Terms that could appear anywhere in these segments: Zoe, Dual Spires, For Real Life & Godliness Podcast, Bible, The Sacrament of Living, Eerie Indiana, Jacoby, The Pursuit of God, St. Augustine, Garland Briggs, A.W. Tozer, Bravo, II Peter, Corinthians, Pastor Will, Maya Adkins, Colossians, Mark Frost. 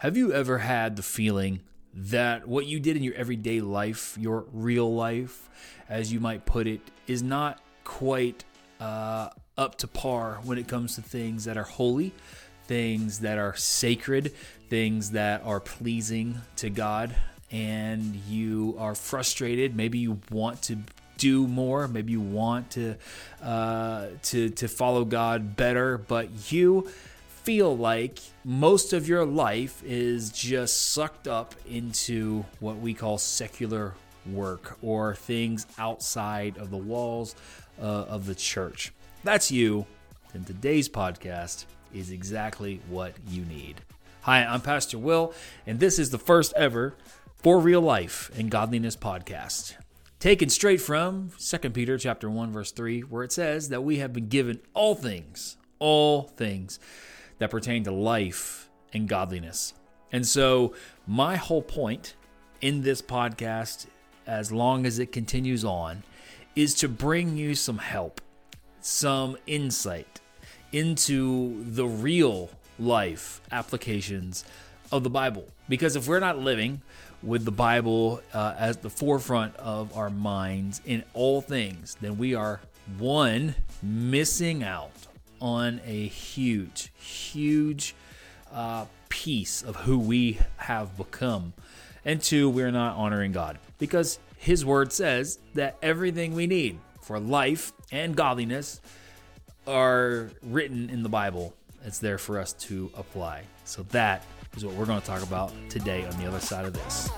Have you ever had the feeling that what you did in your everyday life, your real life, as you might put it, is not quite up to par when it comes to things that are holy, things that are sacred, things that are pleasing to God, and you are frustrated? Maybe you want to do more. Maybe you want to follow God better, but you feel like most of your life is just sucked up into what we call secular work or things outside of the walls of the church. That's you, and today's podcast is exactly what you need. Hi, I'm Pastor Will, and this is the first ever For Real Life and Godliness podcast. Taken straight from 2 Peter chapter 1, verse 3, where it says that we have been given all things that pertain to life and godliness. And so my whole point in this podcast, as long as it continues on, is to bring you some help, some insight into the real life applications of the Bible. Because if we're not living with the Bible as the forefront of our minds in all things, then we are, one, missing out on a huge piece of who we have become. And two, we're not honoring God, because His Word says that everything we need for life and godliness are written in the Bible. It's there for us to apply. So that is what we're going to talk about today on the other side of this.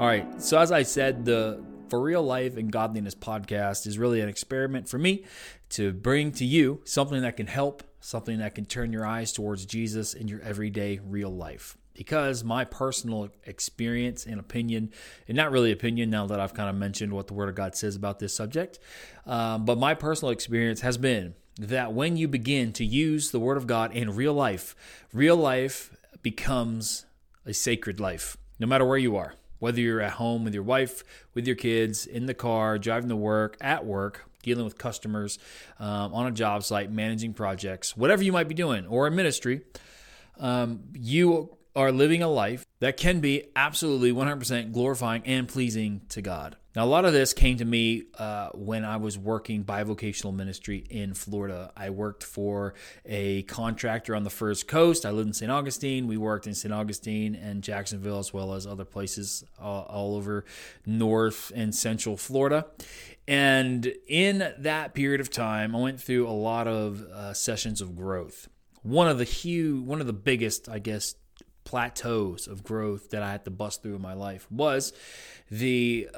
All right, so as I said, the For Real Life and Godliness podcast is really an experiment for me to bring to you something that can help, something that can turn your eyes towards Jesus in your everyday real life. Because my personal experience and opinion, and not really opinion now that I've kind of mentioned what the Word of God says about this subject, but my personal experience has been that when you begin to use the Word of God in real life becomes a sacred life, no matter where you are. Whether you're at home with your wife, with your kids, in the car, driving to work, at work, dealing with customers, on a job site, managing projects, whatever you might be doing, or in ministry, you are living a life that can be absolutely 100% glorifying and pleasing to God. Now, a lot of this came to me when I was working bivocational ministry in Florida. I worked for a contractor on the First Coast. I lived in St. Augustine. We worked in St. Augustine and Jacksonville, as well as other places all over North and Central Florida. And in that period of time, I went through a lot of sessions of growth. One of the biggest, I guess, plateaus of growth that I had to bust through in my life was the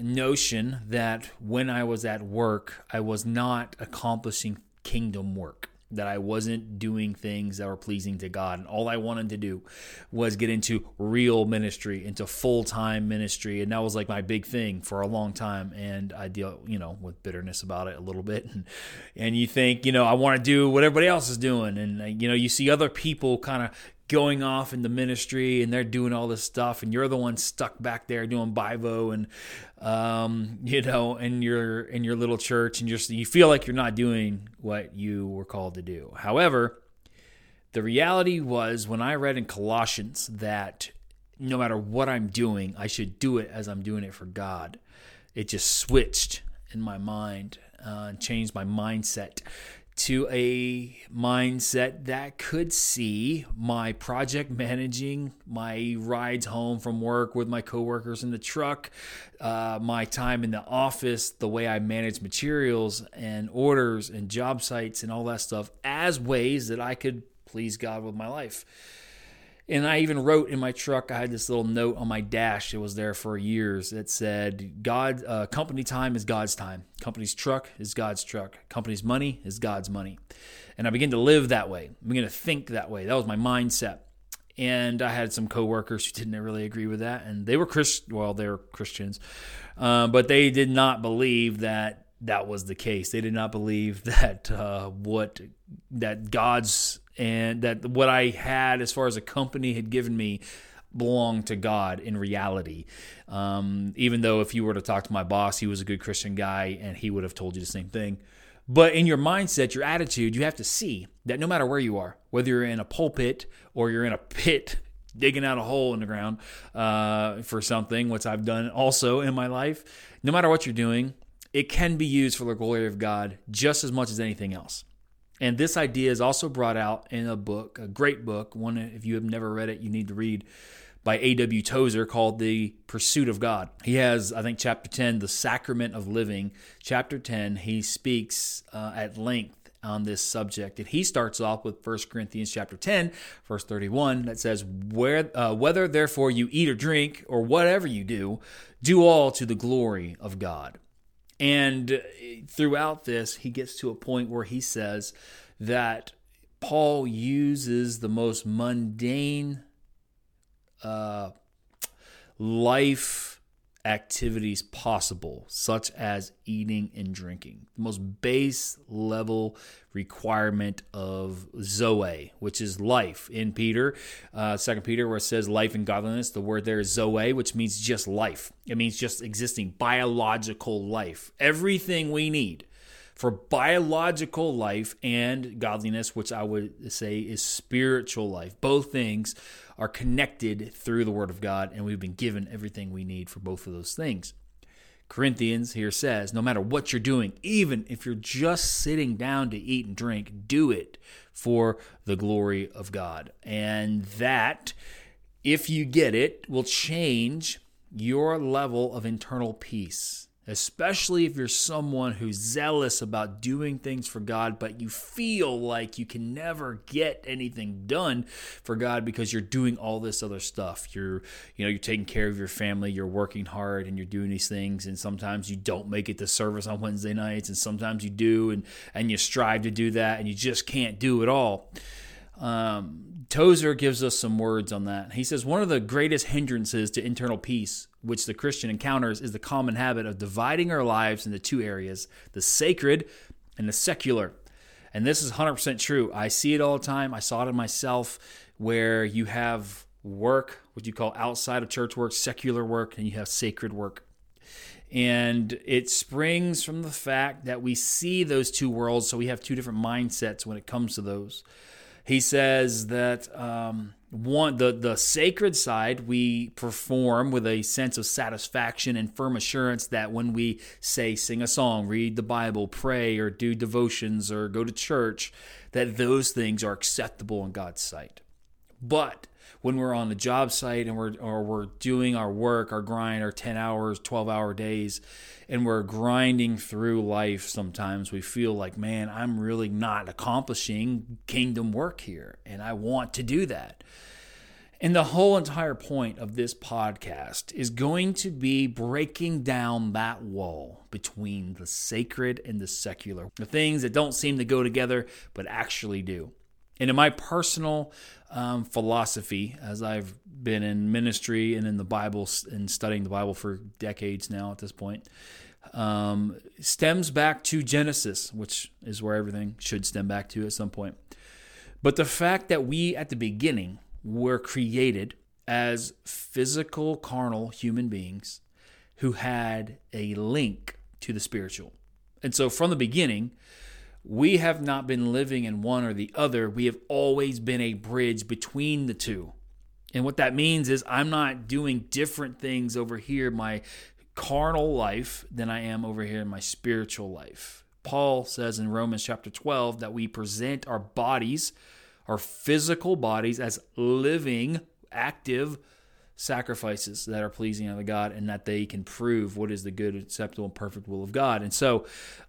notion that when I was at work, I was not accomplishing kingdom work, that I wasn't doing things that were pleasing to God. And all I wanted to do was get into real ministry, into full-time ministry. And that was like my big thing for a long time. And I deal, with bitterness about it a little bit. And you think, I want to do what everybody else is doing. And, you see other people kind of going off in the ministry and they're doing all this stuff and you're the one stuck back there doing bivo and in your little church, and you feel like you're not doing what you were called to do. However, the reality was when I read in Colossians that no matter what I'm doing, I should do it as I'm doing it for God, it just switched in my mind and changed my mindset to a mindset that could see my project managing, my rides home from work with my coworkers in the truck, my time in the office, the way I manage materials and orders and job sites and all that stuff as ways that I could please God with my life. And I even wrote in my truck, I had this little note on my dash. It was there for years. It said, "God, company time is God's time. Company's truck is God's truck. Company's money is God's money." And I began to live that way. I began to think that way. That was my mindset. And I had some coworkers who didn't really agree with that. And they were Christians, but they did not believe that that was the case. They did not believe that that what I had as far as a company had given me, belong to God in reality. Even though if you were to talk to my boss, he was a good Christian guy and he would have told you the same thing. But in your mindset, your attitude, you have to see that no matter where you are, whether you're in a pulpit or you're in a pit digging out a hole in the ground for something, which I've done also in my life, no matter what you're doing, it can be used for the glory of God just as much as anything else. And this idea is also brought out in a book, a great book, one if you have never read it, you need to read, by A.W. Tozer, called The Pursuit of God. He has, I think, chapter 10, The Sacrament of Living. Chapter 10, he speaks at length on this subject. And he starts off with 1 Corinthians chapter 10, verse 31, that says, Whether therefore you eat or drink, or whatever you do, do all to the glory of God. And throughout this, he gets to a point where he says that Paul uses the most mundane life activities possible, such as eating and drinking. The most base level requirement of Zoe, which is life. In Peter, 2 Peter, where it says life and godliness, the word there is Zoe, which means just life. It means just existing, biological life. Everything we need for biological life and godliness, which I would say is spiritual life. Both things are connected through the Word of God, and we've been given everything we need for both of those things. Corinthians here says, no matter what you're doing, even if you're just sitting down to eat and drink, do it for the glory of God. And that, if you get it, will change your level of internal peace. Especially if you're someone who's zealous about doing things for God, but you feel like you can never get anything done for God because you're doing all this other stuff. You're taking care of your family, you're working hard, and you're doing these things, and sometimes you don't make it to service on Wednesday nights, and sometimes you do, and you strive to do that, and you just can't do it all. Tozer gives us some words on that. He says, one of the greatest hindrances to internal peace which the Christian encounters is the common habit of dividing our lives into two areas, the sacred and the secular. And this is 100% true. I see it all the time. I saw it in myself, where you have work, what you call outside of church work, secular work, and you have sacred work. And it springs from the fact that we see those two worlds, so we have two different mindsets when it comes to those. He says that the sacred side we perform with a sense of satisfaction and firm assurance that when we say, sing a song, read the Bible, pray, or do devotions, or go to church, that those things are acceptable in God's sight. But when we're on the job site and we're doing our work, our grind, our 10 hours, 12-hour days, and we're grinding through life, sometimes we feel like, man, I'm really not accomplishing kingdom work here, and I want to do that. And the whole entire point of this podcast is going to be breaking down that wall between the sacred and the secular, the things that don't seem to go together but actually do. And in my personal philosophy, as I've been in ministry and in the Bible and studying the Bible for decades now at this point, stems back to Genesis, which is where everything should stem back to at some point. But the fact that we, at the beginning, were created as physical, carnal human beings who had a link to the spiritual. And so from the beginning, we have not been living in one or the other. We have always been a bridge between the two. And what that means is I'm not doing different things over here, my carnal life, than I am over here in my spiritual life. Paul says in Romans chapter 12 that we present our bodies, our physical bodies, as living, active sacrifices that are pleasing unto God, and that they can prove what is the good, acceptable, and perfect will of God. And so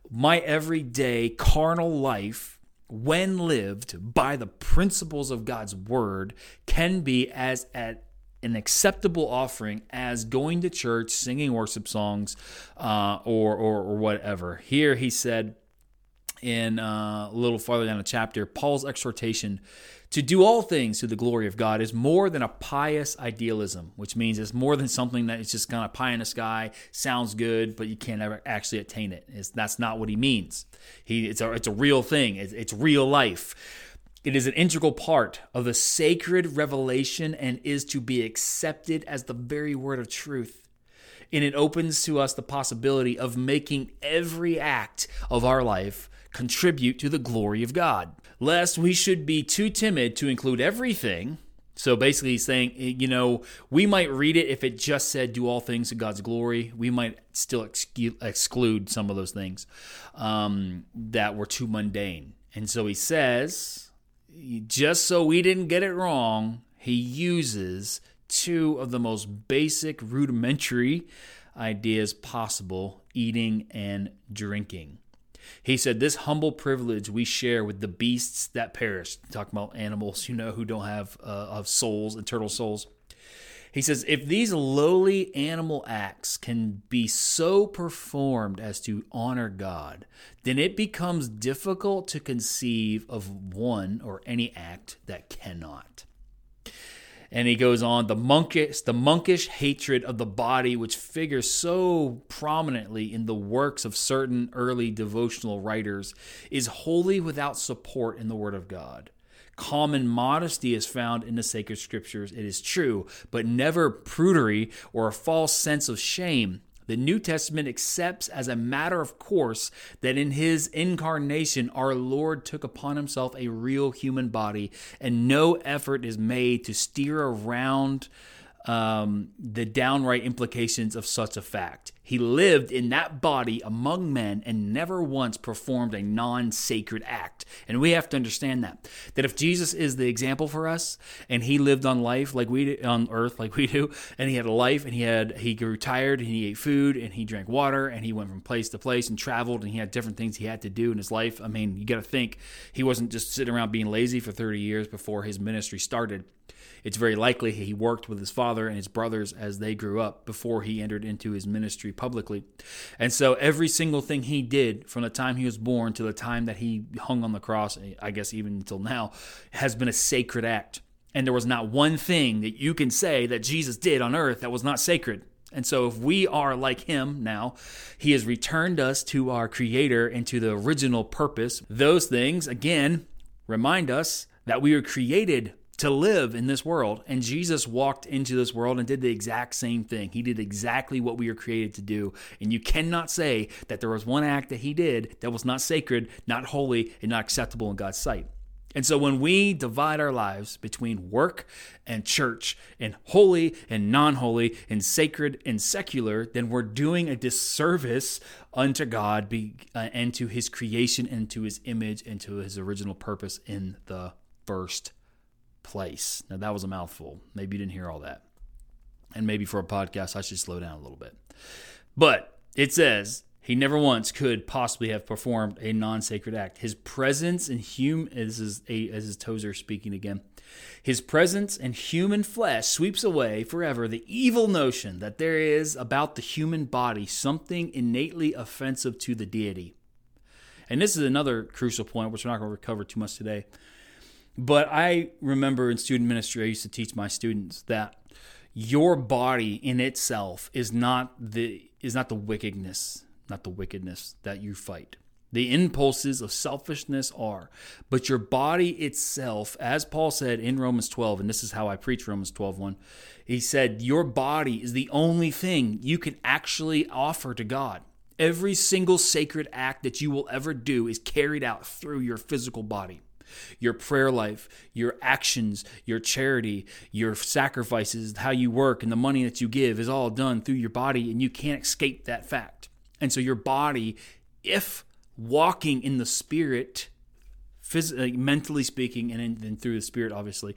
my everyday carnal life, when lived by the principles of God's word, can be as at an acceptable offering as going to church, singing worship songs, or whatever. Here he said in a little farther down the chapter, Paul's exhortation to do all things to the glory of God is more than a pious idealism, which means it's more than something that is just kind of pie in the sky, sounds good, but you can't ever actually attain it. That's not what he means. It's a real thing. It's real life. It is an integral part of the sacred revelation and is to be accepted as the very word of truth. And it opens to us the possibility of making every act of our life contribute to the glory of God, lest we should be too timid to include everything. So basically he's saying, you know, we might read it if it just said do all things to God's glory. We might still exclude some of those things that were too mundane. And so he says, just so we didn't get it wrong, he uses two of the most basic rudimentary ideas possible, eating and drinking. He said, this humble privilege we share with the beasts that perish. Talking about animals, you know, who don't have of souls, eternal souls. He says, if these lowly animal acts can be so performed as to honor God, then it becomes difficult to conceive of one or any act that cannot. And he goes on, the monkish hatred of the body, which figures so prominently in the works of certain early devotional writers, is wholly without support in the Word of God. Common modesty is found in the sacred scriptures, it is true, but never prudery or a false sense of shame. The New Testament accepts as a matter of course that in his incarnation, our Lord took upon himself a real human body, and no effort is made to steer around the downright implications of such a fact. He lived in that body among men and never once performed a non-sacred act. And we have to understand that if Jesus is the example for us, and he lived on life like we do, on earth like we do, and he had a life, and he grew tired, and he ate food, and he drank water, and he went from place to place and traveled, and he had different things he had to do in his life. I mean, you got to think, he wasn't just sitting around being lazy for 30 years before his ministry started. It's very likely he worked with his father and his brothers as they grew up before he entered into his ministry publicly. And so every single thing he did from the time he was born to the time that he hung on the cross, I guess even until now, has been a sacred act. And there was not one thing that you can say that Jesus did on earth that was not sacred. And so if we are like him now, he has returned us to our Creator and to the original purpose. Those things, again, remind us that we are created to live in this world. And Jesus walked into this world and did the exact same thing. He did exactly what we were created to do. And you cannot say that there was one act that he did that was not sacred, not holy, and not acceptable in God's sight. And so when we divide our lives between work and church and holy and non-holy and sacred and secular, then we're doing a disservice unto God and to his creation and to his image and to his original purpose in the first place. Now that was a mouthful. Maybe you didn't hear all that. And maybe for a podcast, I should slow down a little bit. But it says he never once could possibly have performed a non-sacred act. His presence and human, as is Tozer speaking again, his presence and human flesh sweeps away forever the evil notion that there is about the human body something innately offensive to the deity. And this is another crucial point, which we're not going to cover too much today. But I remember in student ministry, I used to teach my students that your body in itself is not the wickedness that you fight. The impulses of selfishness are, but your body itself, as Paul said in Romans 12, and this is how I preach Romans 12:1, he said, your body is the only thing you can actually offer to God. Every single sacred act that you will ever do is carried out through your physical body. Your prayer life, your actions, your charity, your sacrifices, how you work, and the money that you give is all done through your body, and you can't escape that fact. And so your body, if walking in the Spirit, mentally speaking, and then through the Spirit, obviously,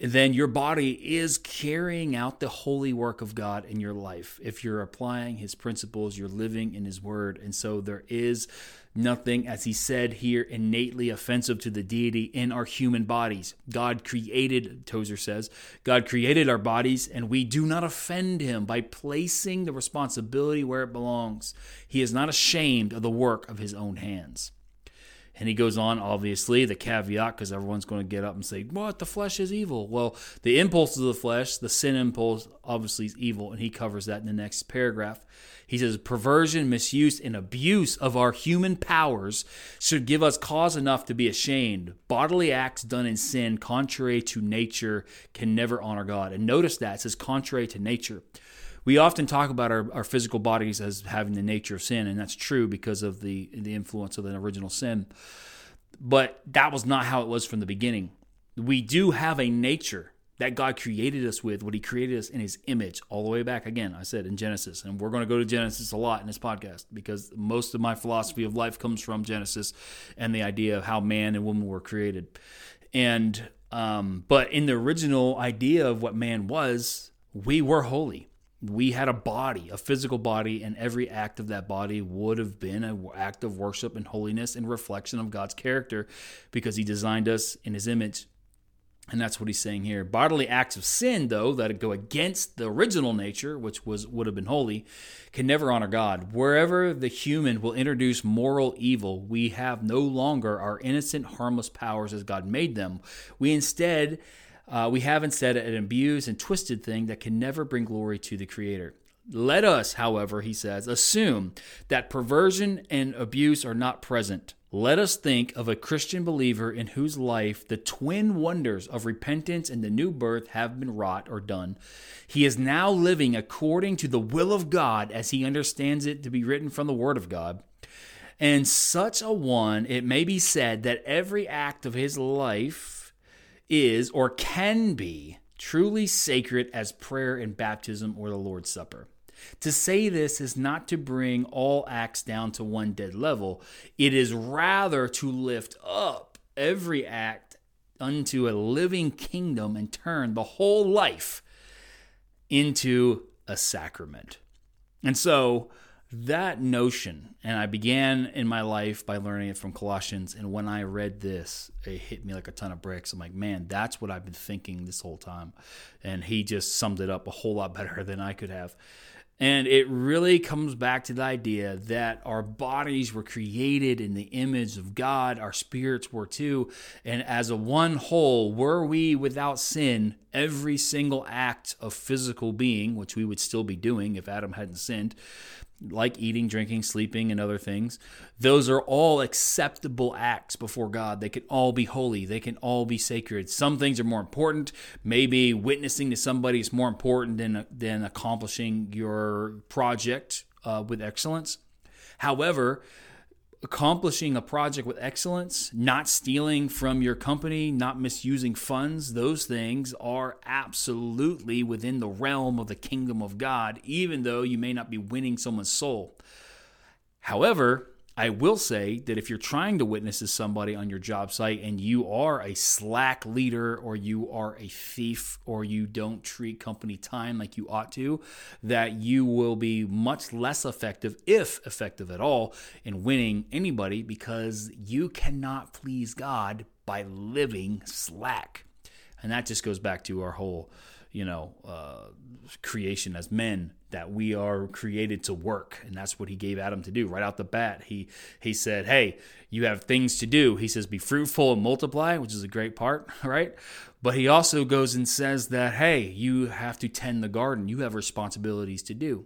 then your body is carrying out the holy work of God in your life. If you're applying his principles, you're living in his word. And so there is nothing, as he said here, innately offensive to the deity in our human bodies. God created, Tozer says, God created our bodies, and we do not offend him by placing the responsibility where it belongs. He is not ashamed of the work of his own hands. And he goes on, obviously, the caveat, because everyone's going to get up and say, what, the flesh is evil. Well, the impulse of the flesh, the sin impulse, obviously is evil, and he covers that in the next paragraph. He says, perversion, misuse, and abuse of our human powers should give us cause enough to be ashamed. Bodily acts done in sin, contrary to nature, can never honor God. And notice that, it says contrary to nature. We often talk about our physical bodies as having the nature of sin, and that's true because of the influence of the original sin. But that was not how it was from the beginning. We do have a nature that God created us with, when he created us in his image, all the way back, again, I said, in Genesis. And we're going to go to Genesis a lot in this podcast because most of my philosophy of life comes from Genesis and the idea of how man and woman were created. And but in the original idea of what man was, we were holy. We had a body, a physical body, and every act of that body would have been an act of worship and holiness and reflection of God's character because he designed us in his image. And that's what he's saying here. Bodily acts of sin, though, that go against the original nature, which would have been holy, can never honor God. Wherever the human will introduce moral evil, we have no longer our innocent, harmless powers as God made them. We have instead an abused and twisted thing that can never bring glory to the Creator. Let us, however, he says, assume that perversion and abuse are not present. Let us think of a Christian believer in whose life the twin wonders of repentance and the new birth have been wrought or done. He is now living according to the will of God as he understands it to be written from the Word of God. And such a one, it may be said that every act of his life is or can be truly sacred as prayer and baptism or the Lord's Supper. To say this is not to bring all acts down to one dead level. It is rather to lift up every act unto a living kingdom and turn the whole life into a sacrament. And so that notion, and I began in my life by learning it from Colossians, and when I read this, it hit me like a ton of bricks. I'm like, man, that's what I've been thinking this whole time. And he just summed it up a whole lot better than I could have. And it really comes back to the idea that our bodies were created in the image of God, our spirits were too, and as a one whole, were we without sin, every single act of physical being, which we would still be doing if Adam hadn't sinned, like eating, drinking, sleeping, and other things, those are all acceptable acts before God. They can all be holy. They can all be sacred. Some things are more important. Maybe witnessing to somebody is more important than accomplishing your project with excellence. However, accomplishing a project with excellence, not stealing from your company, not misusing funds, those things are absolutely within the realm of the kingdom of God, even though you may not be winning someone's soul. However, I will say that if you're trying to witness to somebody on your job site and you are a slack leader or you are a thief or you don't treat company time like you ought to, that you will be much less effective, if effective at all, in winning anybody because you cannot please God by living slack. And that just goes back to our whole, creation as men, that we are created to work. And that's what he gave Adam to do right out the bat. He said, hey, you have things to do. He says, be fruitful and multiply, which is a great part, right? But he also goes and says that, hey, you have to tend the garden. You have responsibilities to do.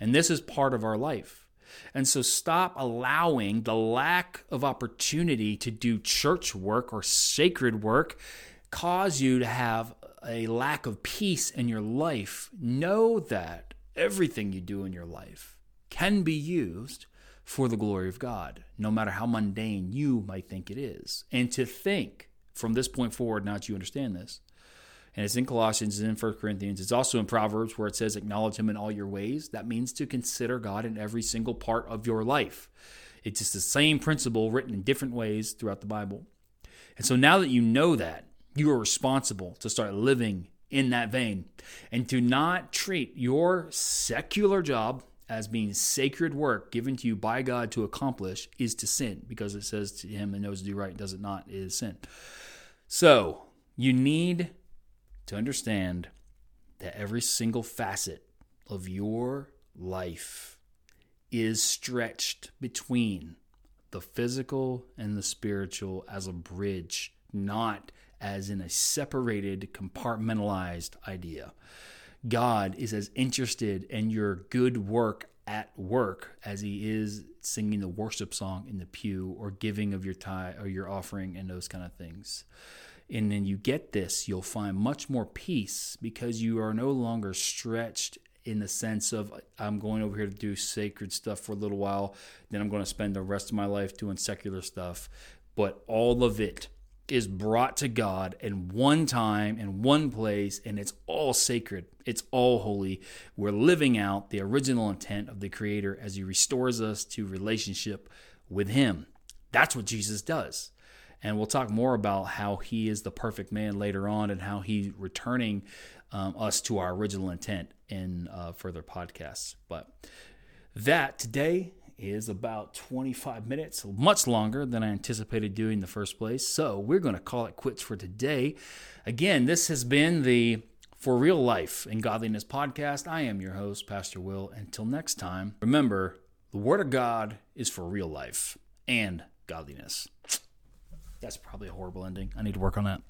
And this is part of our life. And so stop allowing the lack of opportunity to do church work or sacred work cause you to have a lack of peace in your life. Know that everything you do in your life can be used for the glory of God, no matter how mundane you might think it is. And to think from this point forward, now that you understand this, and it's in Colossians, it's in 1 Corinthians, it's also in Proverbs where it says, acknowledge him in all your ways. That means to consider God in every single part of your life. It's just the same principle written in different ways throughout the Bible. And so now that you know that, you are responsible to start living in that vein and to not treat your secular job as being sacred work given to you by God to accomplish is to sin, because it says to him that knows to do right and does it not, it is sin. So you need to understand that every single facet of your life is stretched between the physical and the spiritual as a bridge, not as in a separated, compartmentalized idea. God is as interested in your good work at work as he is singing the worship song in the pew or giving of your tithe or your offering and those kind of things. And then you get this, you'll find much more peace because you are no longer stretched in the sense of, I'm going over here to do sacred stuff for a little while, then I'm going to spend the rest of my life doing secular stuff. But all of it is brought to God in one time, in one place, and it's all sacred. It's all holy. We're living out the original intent of the Creator as he restores us to relationship with him. That's what Jesus does. And we'll talk more about how he is the perfect man later on and how he's returning us to our original intent in further podcasts. But that today is about 25 minutes, much longer than I anticipated doing in the first place. So we're going to call it quits for today. Again, this has been the For Real Life and Godliness podcast. I am your host, Pastor Will. Until next time, remember, the Word of God is for real life and godliness. That's probably a horrible ending. I need to work on that.